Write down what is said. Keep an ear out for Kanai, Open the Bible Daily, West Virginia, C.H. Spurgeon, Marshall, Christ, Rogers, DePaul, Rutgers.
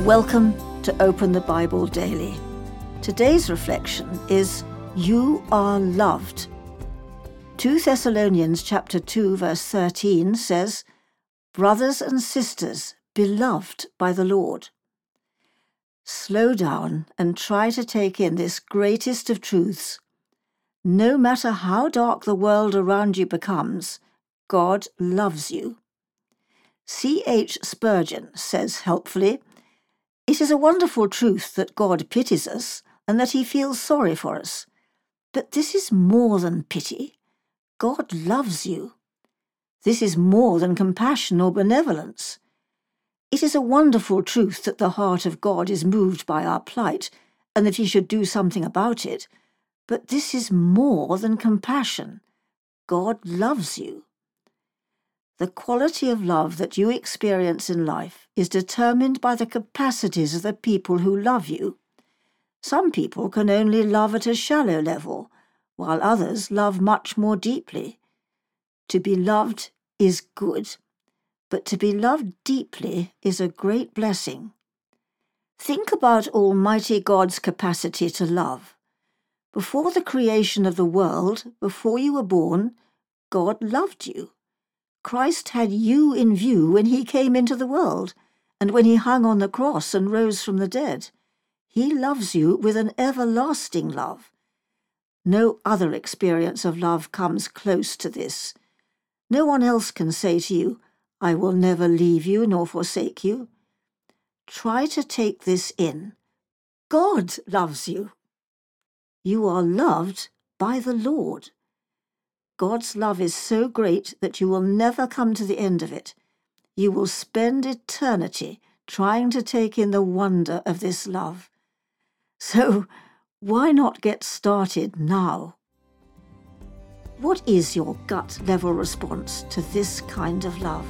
Welcome to Open the Bible Daily. Today's reflection is, You are loved. 2 Thessalonians chapter 2, verse 13 says, Brothers and sisters, beloved by the Lord. Slow down and try to take in this greatest of truths. No matter how dark the world around you becomes, God loves you. C.H. Spurgeon says helpfully, It is a wonderful truth that God pities us and that he feels sorry for us. But this is more than pity. God loves you. This is more than compassion or benevolence. It is a wonderful truth that the heart of God is moved by our plight and that he should do something about it. But this is more than compassion. God loves you. The quality of love that you experience in life is determined by the capacities of the people who love you. Some people can only love at a shallow level, while others love much more deeply. To be loved is good, but to be loved deeply is a great blessing. Think about Almighty God's capacity to love. Before the creation of the world, before you were born, God loved you. Christ had you in view when he came into the world, and when he hung on the cross and rose from the dead. He loves you with an everlasting love. No other experience of love comes close to this. No one else can say to you, I will never leave you nor forsake you. Try to take this in. God loves you. You are loved by the Lord. God's love is so great that you will never come to the end of it. You will spend eternity trying to take in the wonder of this love. So, why not get started now? What is your gut level response to this kind of love?